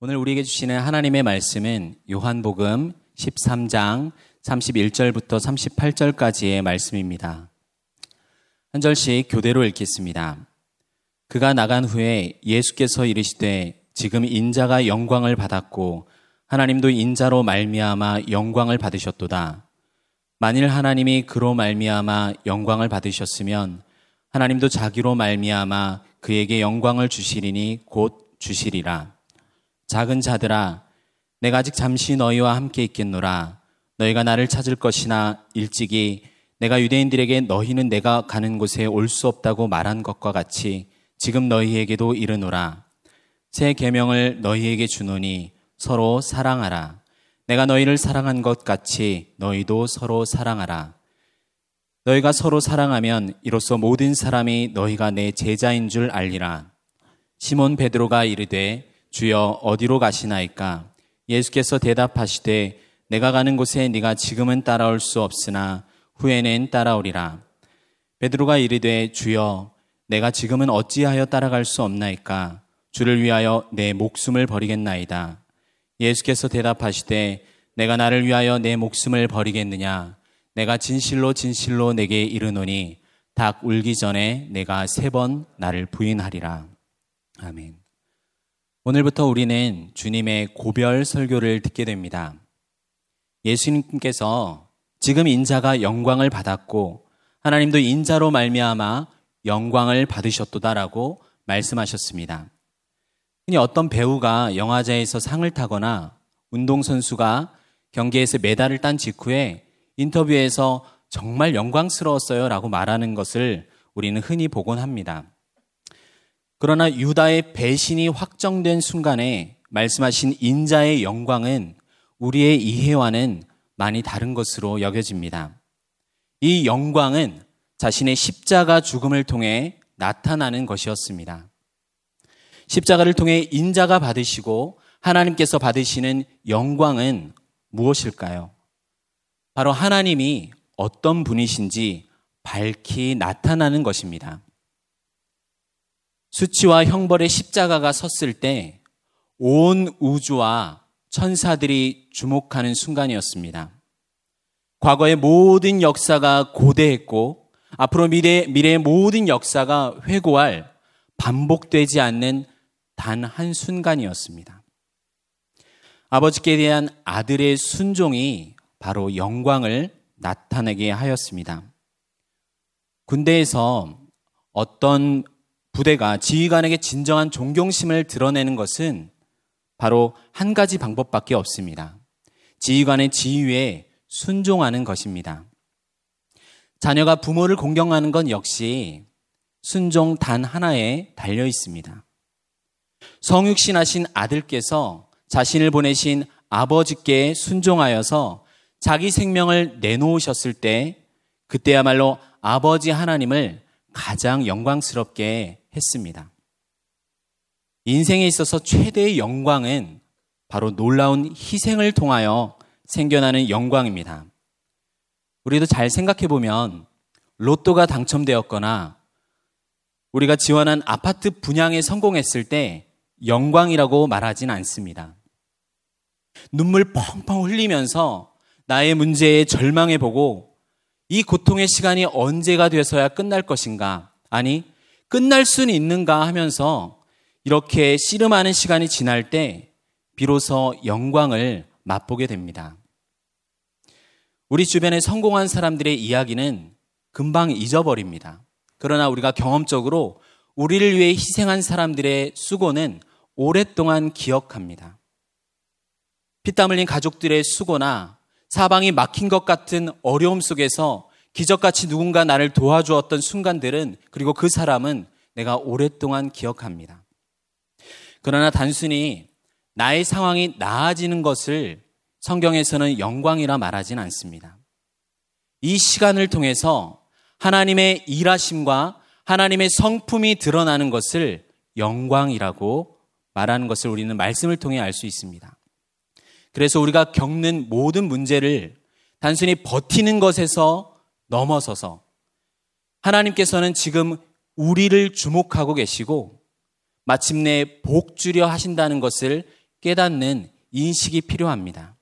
오늘 우리에게 주시는 하나님의 말씀은 요한복음 13장 31절부터 38절까지의 말씀입니다. 한 절씩 교대로 읽겠습니다. 그가 나간 후에 예수께서 이르시되 지금 인자가 영광을 받았고 하나님도 인자로 말미암아 영광을 받으셨도다. 만일 하나님이 그로 말미암아 영광을 받으셨으면 하나님도 자기로 말미암아 그에게 영광을 주시리니 곧 주시리라. 작은 자들아, 내가 아직 잠시 너희와 함께 있겠노라. 너희가 나를 찾을 것이나 일찍이 내가 유대인들에게 너희는 내가 가는 곳에 올 수 없다고 말한 것과 같이 지금 너희에게도 이르노라. 새 계명을 너희에게 주노니 서로 사랑하라. 내가 너희를 사랑한 것 같이 너희도 서로 사랑하라. 너희가 서로 사랑하면 이로써 모든 사람이 너희가 내 제자인 줄 알리라. 시몬 베드로가 이르되 주여 어디로 가시나이까? 예수께서 대답하시되 내가 가는 곳에 네가 지금은 따라올 수 없으나 후에는 따라오리라. 베드로가 이르되 주여 내가 지금은 어찌하여 따라갈 수 없나이까? 주를 위하여 내 목숨을 버리겠나이다. 예수께서 대답하시되 내가 나를 위하여 내 목숨을 버리겠느냐? 내가 진실로 진실로 내게 이르노니 닭 울기 전에 내가 3번 나를 부인하리라. 아멘. 오늘부터 우리는 주님의 고별 설교를 듣게 됩니다. 예수님께서 지금 인자가 영광을 받았고 하나님도 인자로 말미암아 영광을 받으셨도다라고 말씀하셨습니다. 어떤 배우가 영화제에서 상을 타거나 운동선수가 경기에서 메달을 딴 직후에 인터뷰에서 정말 영광스러웠어요 라고 말하는 것을 우리는 흔히 보곤 합니다. 그러나 유다의 배신이 확정된 순간에 말씀하신 인자의 영광은 우리의 이해와는 많이 다른 것으로 여겨집니다. 이 영광은 자신의 십자가 죽음을 통해 나타나는 것이었습니다. 십자가를 통해 인자가 받으시고 하나님께서 받으시는 영광은 무엇일까요? 바로 하나님이 어떤 분이신지 밝히 나타나는 것입니다. 수치와 형벌의 십자가가 섰을 때 온 우주와 천사들이 주목하는 순간이었습니다. 과거의 모든 역사가 고대했고 앞으로 미래의 모든 역사가 회고할 반복되지 않는 단 한순간이었습니다. 아버지께 대한 아들의 순종이 바로 영광을 나타내게 하였습니다. 군대에서 어떤 부대가 지휘관에게 진정한 존경심을 드러내는 것은 바로 한 가지 방법밖에 없습니다. 지휘관의 지휘에 순종하는 것입니다. 자녀가 부모를 공경하는 건 역시 순종 단 하나에 달려 있습니다. 성육신하신 아들께서 자신을 보내신 아버지께 순종하여서 자기 생명을 내놓으셨을 때 그때야말로 아버지 하나님을 가장 영광스럽게 했습니다. 인생에 있어서 최대의 영광은 바로 놀라운 희생을 통하여 생겨나는 영광입니다. 우리도 잘 생각해보면 로또가 당첨되었거나 우리가 지원한 아파트 분양에 성공했을 때 영광이라고 말하진 않습니다. 눈물 펑펑 흘리면서 나의 문제에 절망해보고 이 고통의 시간이 언제가 돼서야 끝날 것인가, 아니 끝날 수는 있는가 하면서 이렇게 씨름하는 시간이 지날 때 비로소 영광을 맛보게 됩니다. 우리 주변에 성공한 사람들의 이야기는 금방 잊어버립니다. 그러나 우리가 경험적으로 우리를 위해 희생한 사람들의 수고는 오랫동안 기억합니다. 피땀 흘린 가족들의 수고나 사방이 막힌 것 같은 어려움 속에서 기적같이 누군가 나를 도와주었던 순간들은, 그리고 그 사람은 내가 오랫동안 기억합니다. 그러나 단순히 나의 상황이 나아지는 것을 성경에서는 영광이라 말하진 않습니다. 이 시간을 통해서 하나님의 일하심과 하나님의 성품이 드러나는 것을 영광이라고 말하는 것을 우리는 말씀을 통해 알 수 있습니다. 그래서 우리가 겪는 모든 문제를 단순히 버티는 것에서 넘어서서 하나님께서는 지금 우리를 주목하고 계시고 마침내 복 주려 하신다는 것을 깨닫는 인식이 필요합니다.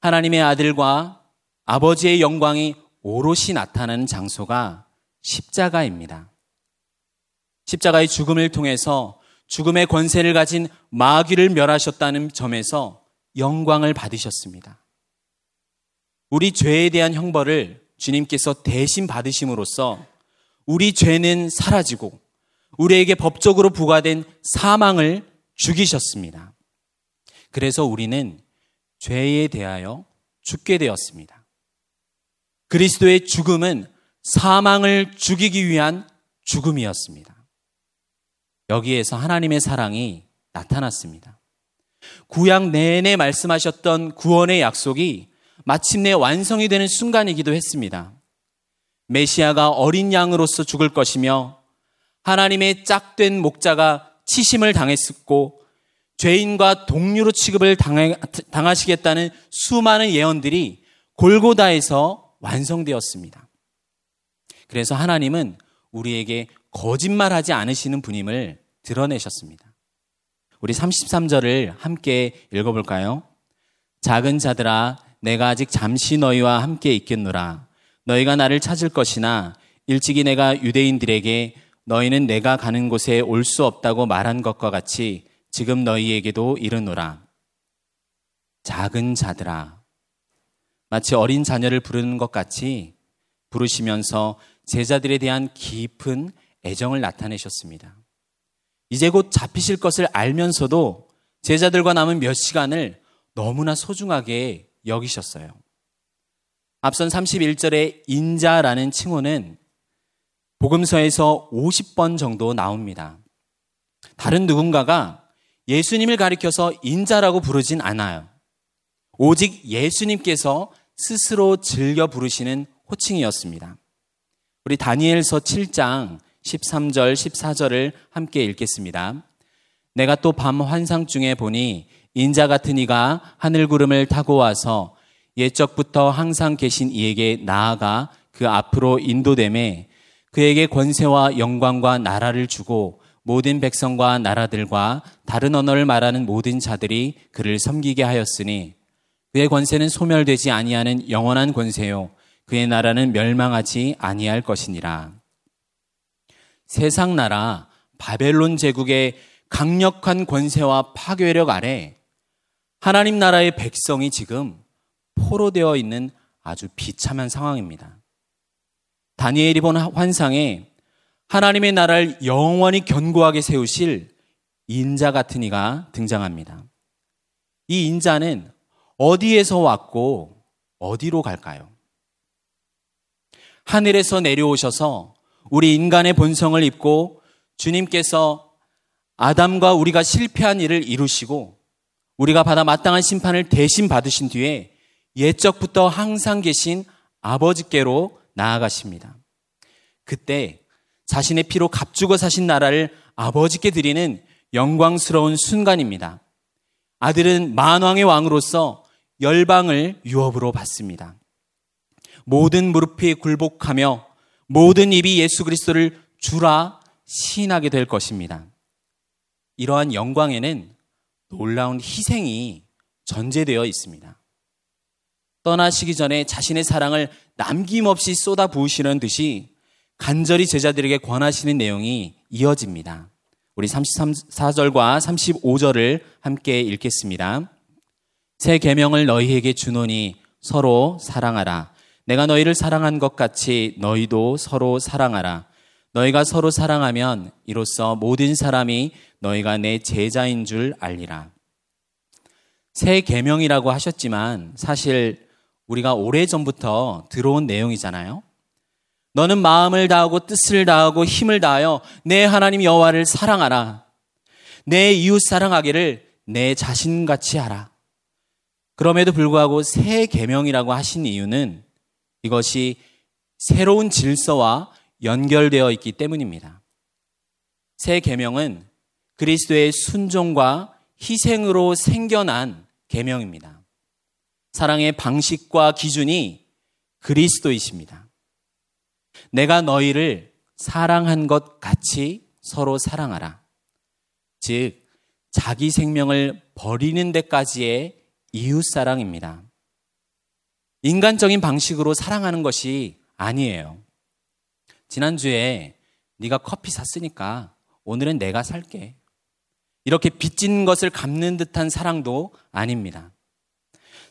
하나님의 아들과 아버지의 영광이 오롯이 나타나는 장소가 십자가입니다. 십자가의 죽음을 통해서 죽음의 권세를 가진 마귀를 멸하셨다는 점에서 영광을 받으셨습니다. 우리 죄에 대한 형벌을 주님께서 대신 받으심으로써 우리 죄는 사라지고 우리에게 법적으로 부과된 사망을 죽이셨습니다. 그래서 우리는 죄에 대하여 죽게 되었습니다. 그리스도의 죽음은 사망을 죽이기 위한 죽음이었습니다. 여기에서 하나님의 사랑이 나타났습니다. 구약 내내 말씀하셨던 구원의 약속이 마침내 완성이 되는 순간이기도 했습니다. 메시아가 어린 양으로서 죽을 것이며 하나님의 짝된 목자가 치심을 당했었고 죄인과 동류로 취급을 당하시겠다는 수많은 예언들이 골고다에서 완성되었습니다. 그래서 하나님은 우리에게 거짓말하지 않으시는 분임을 드러내셨습니다. 우리 33절을 함께 읽어볼까요? 작은 자들아, 내가 아직 잠시 너희와 함께 있겠노라. 너희가 나를 찾을 것이나 일찍이 내가 유대인들에게 너희는 내가 가는 곳에 올 수 없다고 말한 것과 같이 지금 너희에게도 이르노라. 작은 자들아, 마치 어린 자녀를 부르는 것 같이 부르시면서 제자들에 대한 깊은 애정을 나타내셨습니다. 이제 곧 잡히실 것을 알면서도 제자들과 남은 몇 시간을 너무나 소중하게 여기셨어요. 앞선 31절의 인자라는 칭호는 복음서에서 50번 정도 나옵니다. 다른 누군가가 예수님을 가리켜서 인자라고 부르진 않아요. 오직 예수님께서 스스로 즐겨 부르시는 호칭이었습니다. 우리 다니엘서 7장 13절, 14절을 함께 읽겠습니다. 내가 또 밤 환상 중에 보니 인자 같은 이가 하늘구름을 타고 와서 옛적부터 항상 계신 이에게 나아가 그 앞으로 인도됨에 그에게 권세와 영광과 나라를 주고 모든 백성과 나라들과 다른 언어를 말하는 모든 자들이 그를 섬기게 하였으니 그의 권세는 소멸되지 아니하는 영원한 권세요 그의 나라는 멸망하지 아니할 것이니라. 세상 나라 바벨론 제국의 강력한 권세와 파괴력 아래 하나님 나라의 백성이 지금 포로되어 있는 아주 비참한 상황입니다. 다니엘이 본 환상에 하나님의 나라를 영원히 견고하게 세우실 인자 같은 이가 등장합니다. 이 인자는 어디에서 왔고 어디로 갈까요? 하늘에서 내려오셔서 우리 인간의 본성을 입고 주님께서 아담과 우리가 실패한 일을 이루시고 우리가 받아 마땅한 심판을 대신 받으신 뒤에 옛적부터 항상 계신 아버지께로 나아가십니다. 그때 자신의 피로 값주고 사신 나라를 아버지께 드리는 영광스러운 순간입니다. 아들은 만왕의 왕으로서 열방을 유업으로 받습니다. 모든 무릎이 굴복하며 모든 입이 예수 그리스도를 주라 시인하게 될 것입니다. 이러한 영광에는 놀라운 희생이 전제되어 있습니다. 떠나시기 전에 자신의 사랑을 남김없이 쏟아 부으시는 듯이 간절히 제자들에게 권하시는 내용이 이어집니다. 우리 34절과 35절을 함께 읽겠습니다. 새 계명을 너희에게 주노니 서로 사랑하라. 내가 너희를 사랑한 것 같이 너희도 서로 사랑하라. 너희가 서로 사랑하면 이로써 모든 사람이 너희가 내 제자인 줄 알리라. 새 계명이라고 하셨지만 사실 우리가 오래전부터 들어온 내용이잖아요. 너는 마음을 다하고 뜻을 다하고 힘을 다하여 내 하나님 여호와를 사랑하라. 내 이웃 사랑하기를 내 자신같이 하라. 그럼에도 불구하고 새 계명이라고 하신 이유는 이것이 새로운 질서와 연결되어 있기 때문입니다. 새 계명은 그리스도의 순종과 희생으로 생겨난 계명입니다. 사랑의 방식과 기준이 그리스도이십니다. 내가 너희를 사랑한 것 같이 서로 사랑하라. 즉, 자기 생명을 버리는 데까지의 이웃사랑입니다. 인간적인 방식으로 사랑하는 것이 아니에요. 지난주에 네가 커피 샀으니까 오늘은 내가 살게. 이렇게 빚진 것을 갚는 듯한 사랑도 아닙니다.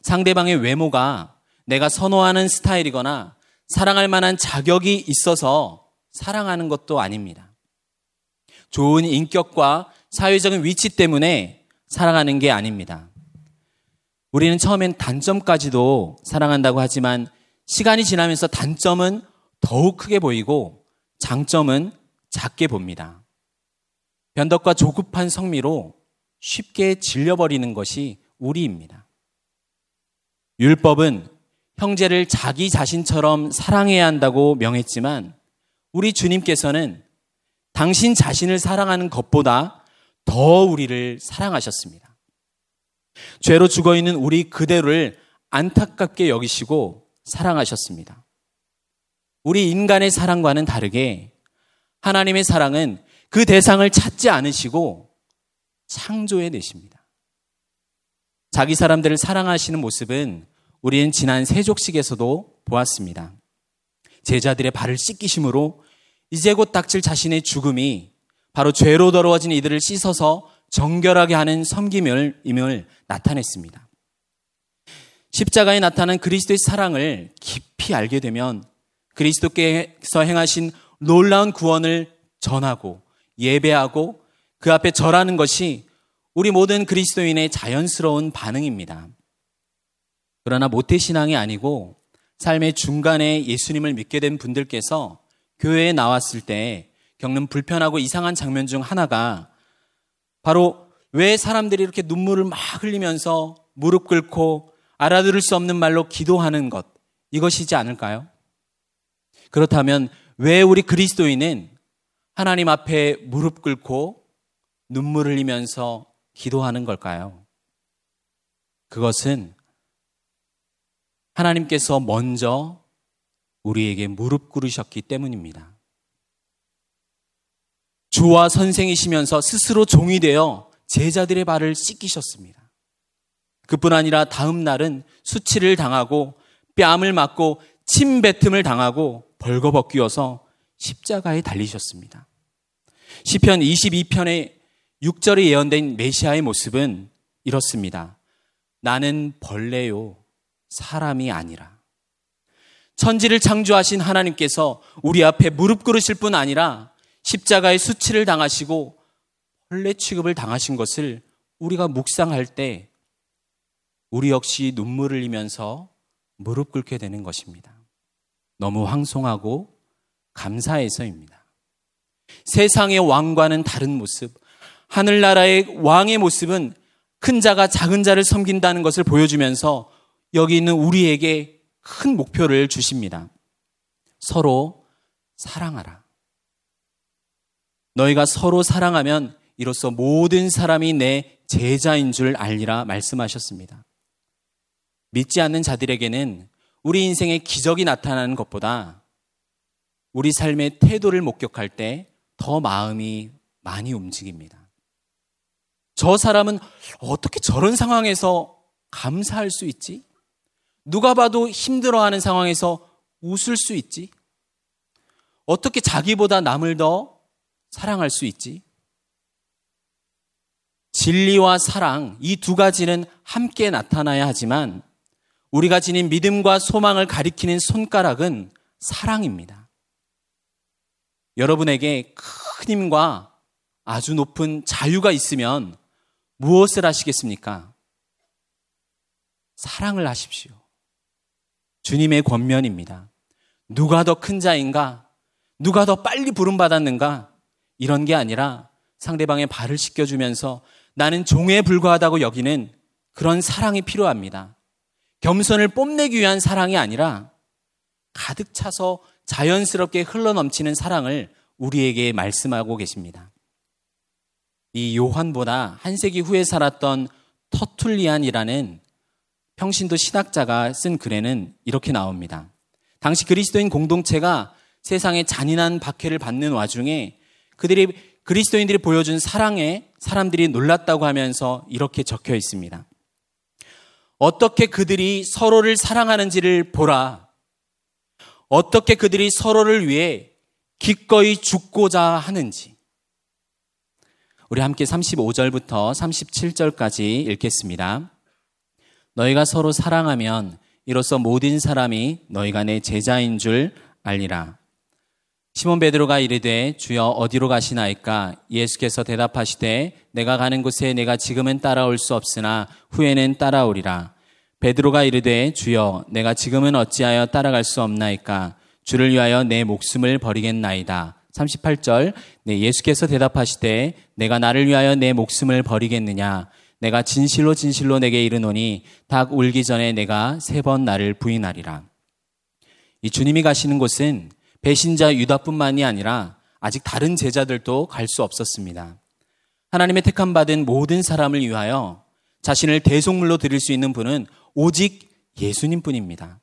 상대방의 외모가 내가 선호하는 스타일이거나 사랑할 만한 자격이 있어서 사랑하는 것도 아닙니다. 좋은 인격과 사회적인 위치 때문에 사랑하는 게 아닙니다. 우리는 처음엔 단점까지도 사랑한다고 하지만 시간이 지나면서 단점은 더욱 크게 보이고 장점은 작게 봅니다. 변덕과 조급한 성미로 쉽게 질려버리는 것이 우리입니다. 율법은 형제를 자기 자신처럼 사랑해야 한다고 명했지만 우리 주님께서는 당신 자신을 사랑하는 것보다 더 우리를 사랑하셨습니다. 죄로 죽어있는 우리 그대로를 안타깝게 여기시고 사랑하셨습니다. 우리 인간의 사랑과는 다르게 하나님의 사랑은 그 대상을 찾지 않으시고 창조해내십니다. 자기 사람들을 사랑하시는 모습은 우리는 지난 세족식에서도 보았습니다. 제자들의 발을 씻기심으로 이제 곧 닥칠 자신의 죽음이 바로 죄로 더러워진 이들을 씻어서 정결하게 하는 섬김임을 나타냈습니다. 십자가에 나타난 그리스도의 사랑을 깊이 알게 되면 그리스도께서 행하신 놀라운 구원을 전하고 예배하고 그 앞에 절하는 것이 우리 모든 그리스도인의 자연스러운 반응입니다. 그러나 모태신앙이 아니고 삶의 중간에 예수님을 믿게 된 분들께서 교회에 나왔을 때 겪는 불편하고 이상한 장면 중 하나가 바로 왜 사람들이 이렇게 눈물을 막 흘리면서 무릎 꿇고 알아들을 수 없는 말로 기도하는 것, 이것이지 않을까요? 그렇다면 왜 우리 그리스도인은 하나님 앞에 무릎 꿇고 눈물 흘리면서 기도하는 걸까요? 그것은 하나님께서 먼저 우리에게 무릎 꿇으셨기 때문입니다. 주와 선생이시면서 스스로 종이 되어 제자들의 발을 씻기셨습니다. 그뿐 아니라 다음 날은 수치를 당하고 뺨을 맞고 침뱉음을 당하고 벌거벗기어서 십자가에 달리셨습니다. 시편 22편의 6절에 예언된 메시아의 모습은 이렇습니다. 나는 벌레요 사람이 아니라. 천지를 창조하신 하나님께서 우리 앞에 무릎 꿇으실 뿐 아니라 십자가의 수치를 당하시고 벌레 취급을 당하신 것을 우리가 묵상할 때 우리 역시 눈물을 흘리면서 무릎 꿇게 되는 것입니다. 너무 황송하고 감사해서입니다. 세상의 왕과는 다른 모습, 하늘나라의 왕의 모습은 큰 자가 작은 자를 섬긴다는 것을 보여주면서 여기 있는 우리에게 큰 목표를 주십니다. 서로 사랑하라. 너희가 서로 사랑하면 이로써 모든 사람이 내 제자인 줄 알리라 말씀하셨습니다. 믿지 않는 자들에게는 우리 인생의 기적이 나타나는 것보다 우리 삶의 태도를 목격할 때 더 마음이 많이 움직입니다. 저 사람은 어떻게 저런 상황에서 감사할 수 있지? 누가 봐도 힘들어하는 상황에서 웃을 수 있지? 어떻게 자기보다 남을 더 사랑할 수 있지? 진리와 사랑, 이 두 가지는 함께 나타나야 하지만 우리가 지닌 믿음과 소망을 가리키는 손가락은 사랑입니다. 여러분에게 큰 힘과 아주 높은 자유가 있으면 무엇을 하시겠습니까? 사랑을 하십시오. 주님의 권면입니다. 누가 더 큰 자인가? 누가 더 빨리 부름받았는가? 이런 게 아니라 상대방의 발을 씻겨주면서 나는 종에 불과하다고 여기는 그런 사랑이 필요합니다. 겸손을 뽐내기 위한 사랑이 아니라 가득 차서 자연스럽게 흘러넘치는 사랑을 우리에게 말씀하고 계십니다. 이 요한보다 한 세기 후에 살았던 터툴리안이라는 평신도 신학자가 쓴 글에는 이렇게 나옵니다. 당시 그리스도인 공동체가 세상의 잔인한 박해를 받는 와중에 그들이 그리스도인들이 보여준 사랑에 사람들이 놀랐다고 하면서 이렇게 적혀 있습니다. 어떻게 그들이 서로를 사랑하는지를 보라. 어떻게 그들이 서로를 위해 기꺼이 죽고자 하는지. 우리 함께 35절부터 37절까지 읽겠습니다. 너희가 서로 사랑하면 이로써 모든 사람이 너희가 내 제자인 줄 알리라. 시몬 베드로가 이르되 주여 어디로 가시나이까? 예수께서 대답하시되 내가 가는 곳에 내가 지금은 따라올 수 없으나 후에는 따라오리라. 베드로가 이르되 주여 내가 지금은 어찌하여 따라갈 수 없나이까? 주를 위하여 내 목숨을 버리겠나이다. 38절 네, 예수께서 대답하시되 내가 나를 위하여 내 목숨을 버리겠느냐? 내가 진실로 진실로 내게 이르노니 닭 울기 전에 내가 3번 나를 부인하리라. 이 주님이 가시는 곳은 배신자 유다뿐만이 아니라 아직 다른 제자들도 갈 수 없었습니다. 하나님의 택함받은 모든 사람을 위하여 자신을 대속물로 드릴 수 있는 분은 오직 예수님뿐입니다.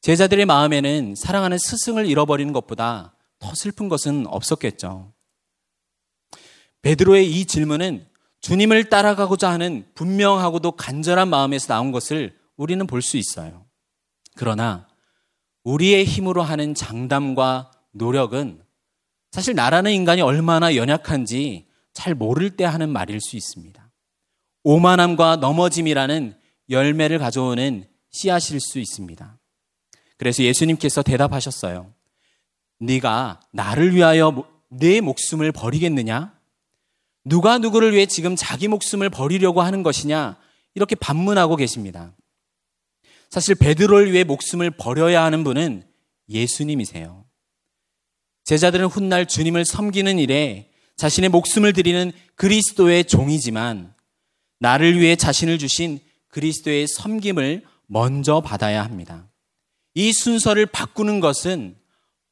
제자들의 마음에는 사랑하는 스승을 잃어버리는 것보다 더 슬픈 것은 없었겠죠. 베드로의 이 질문은 주님을 따라가고자 하는 분명하고도 간절한 마음에서 나온 것을 우리는 볼 수 있어요. 그러나 우리의 힘으로 하는 장담과 노력은 사실 나라는 인간이 얼마나 연약한지 잘 모를 때 하는 말일 수 있습니다. 오만함과 넘어짐이라는 열매를 가져오는 씨앗일 수 있습니다. 그래서 예수님께서 대답하셨어요. 네가 나를 위하여 내 목숨을 버리겠느냐? 누가 누구를 위해 지금 자기 목숨을 버리려고 하는 것이냐? 이렇게 반문하고 계십니다. 사실 베드로를 위해 목숨을 버려야 하는 분은 예수님이세요. 제자들은 훗날 주님을 섬기는 일에 자신의 목숨을 드리는 그리스도의 종이지만 나를 위해 자신을 주신 그리스도의 섬김을 먼저 받아야 합니다. 이 순서를 바꾸는 것은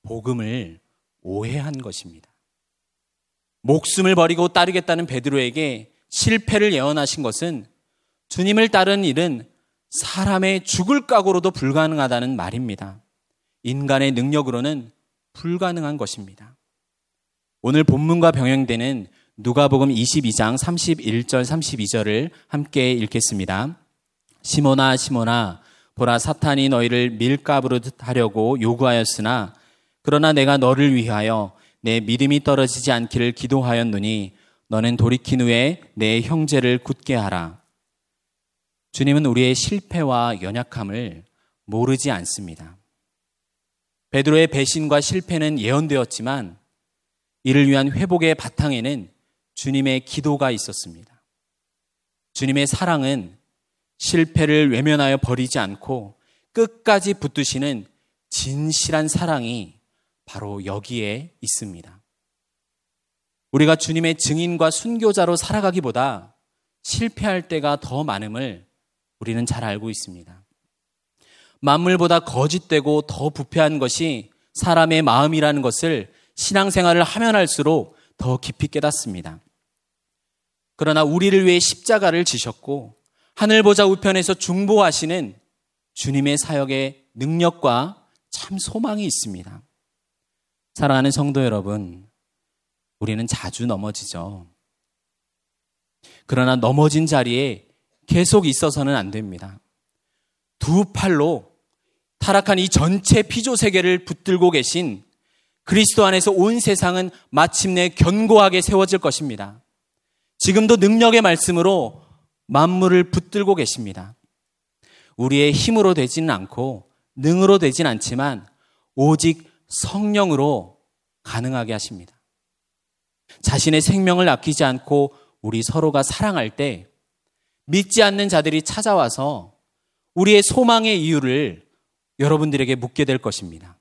복음을 오해한 것입니다. 목숨을 버리고 따르겠다는 베드로에게 실패를 예언하신 것은 주님을 따른 일은 사람의 죽을 각오로도 불가능하다는 말입니다. 인간의 능력으로는 불가능한 것입니다. 오늘 본문과 병행되는 누가복음 22장 31절 32절을 함께 읽겠습니다. 시몬아 시몬아 보라 사탄이 너희를 밀가부르듯 하려고 요구하였으나 그러나 내가 너를 위하여 내 믿음이 떨어지지 않기를 기도하였노니 너는 돌이킨 후에 내 형제를 굳게 하라. 주님은 우리의 실패와 연약함을 모르지 않습니다. 베드로의 배신과 실패는 예언되었지만 이를 위한 회복의 바탕에는 주님의 기도가 있었습니다. 주님의 사랑은 실패를 외면하여 버리지 않고 끝까지 붙드시는 진실한 사랑이 바로 여기에 있습니다. 우리가 주님의 증인과 순교자로 살아가기보다 실패할 때가 더 많음을 우리는 잘 알고 있습니다. 만물보다 거짓되고 더 부패한 것이 사람의 마음이라는 것을 신앙생활을 하면 할수록 더 깊이 깨닫습니다. 그러나 우리를 위해 십자가를 지셨고 하늘 보좌 우편에서 중보하시는 주님의 사역의 능력과 참 소망이 있습니다. 사랑하는 성도 여러분, 우리는 자주 넘어지죠. 그러나 넘어진 자리에 계속 있어서는 안 됩니다. 두 팔로 타락한 이 전체 피조 세계를 붙들고 계신 그리스도 안에서 온 세상은 마침내 견고하게 세워질 것입니다. 지금도 능력의 말씀으로 만물을 붙들고 계십니다. 우리의 힘으로 되지는 않고 능으로 되진 않지만 오직 성령으로 가능하게 하십니다. 자신의 생명을 아끼지 않고 우리 서로가 사랑할 때 믿지 않는 자들이 찾아와서 우리의 소망의 이유를 여러분들에게 묻게 될 것입니다.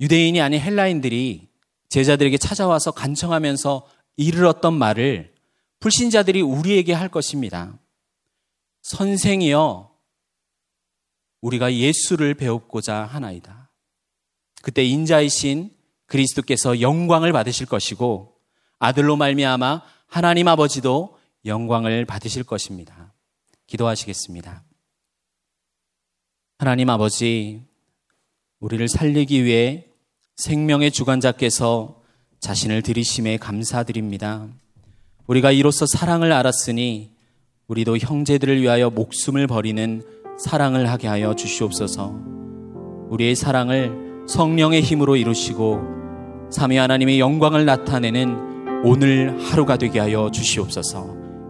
유대인이 아닌 헬라인들이 제자들에게 찾아와서 간청하면서 이르렀던 말을 불신자들이 우리에게 할 것입니다. 선생이여, 우리가 예수를 배우고자 하나이다. 그때 인자이신 그리스도께서 영광을 받으실 것이고 아들로 말미암아 하나님 아버지도 영광을 받으실 것입니다. 기도하시겠습니다. 하나님 아버지, 우리를 살리기 위해 생명의 주관자께서 자신을 들이심에 감사드립니다. 우리가 이로써 사랑을 알았으니 우리도 형제들을 위하여 목숨을 버리는 사랑을 하게 하여 주시옵소서. 우리의 사랑을 성령의 힘으로 이루시고 삼위 하나님의 영광을 나타내는 오늘 하루가 되게 하여 주시옵소서.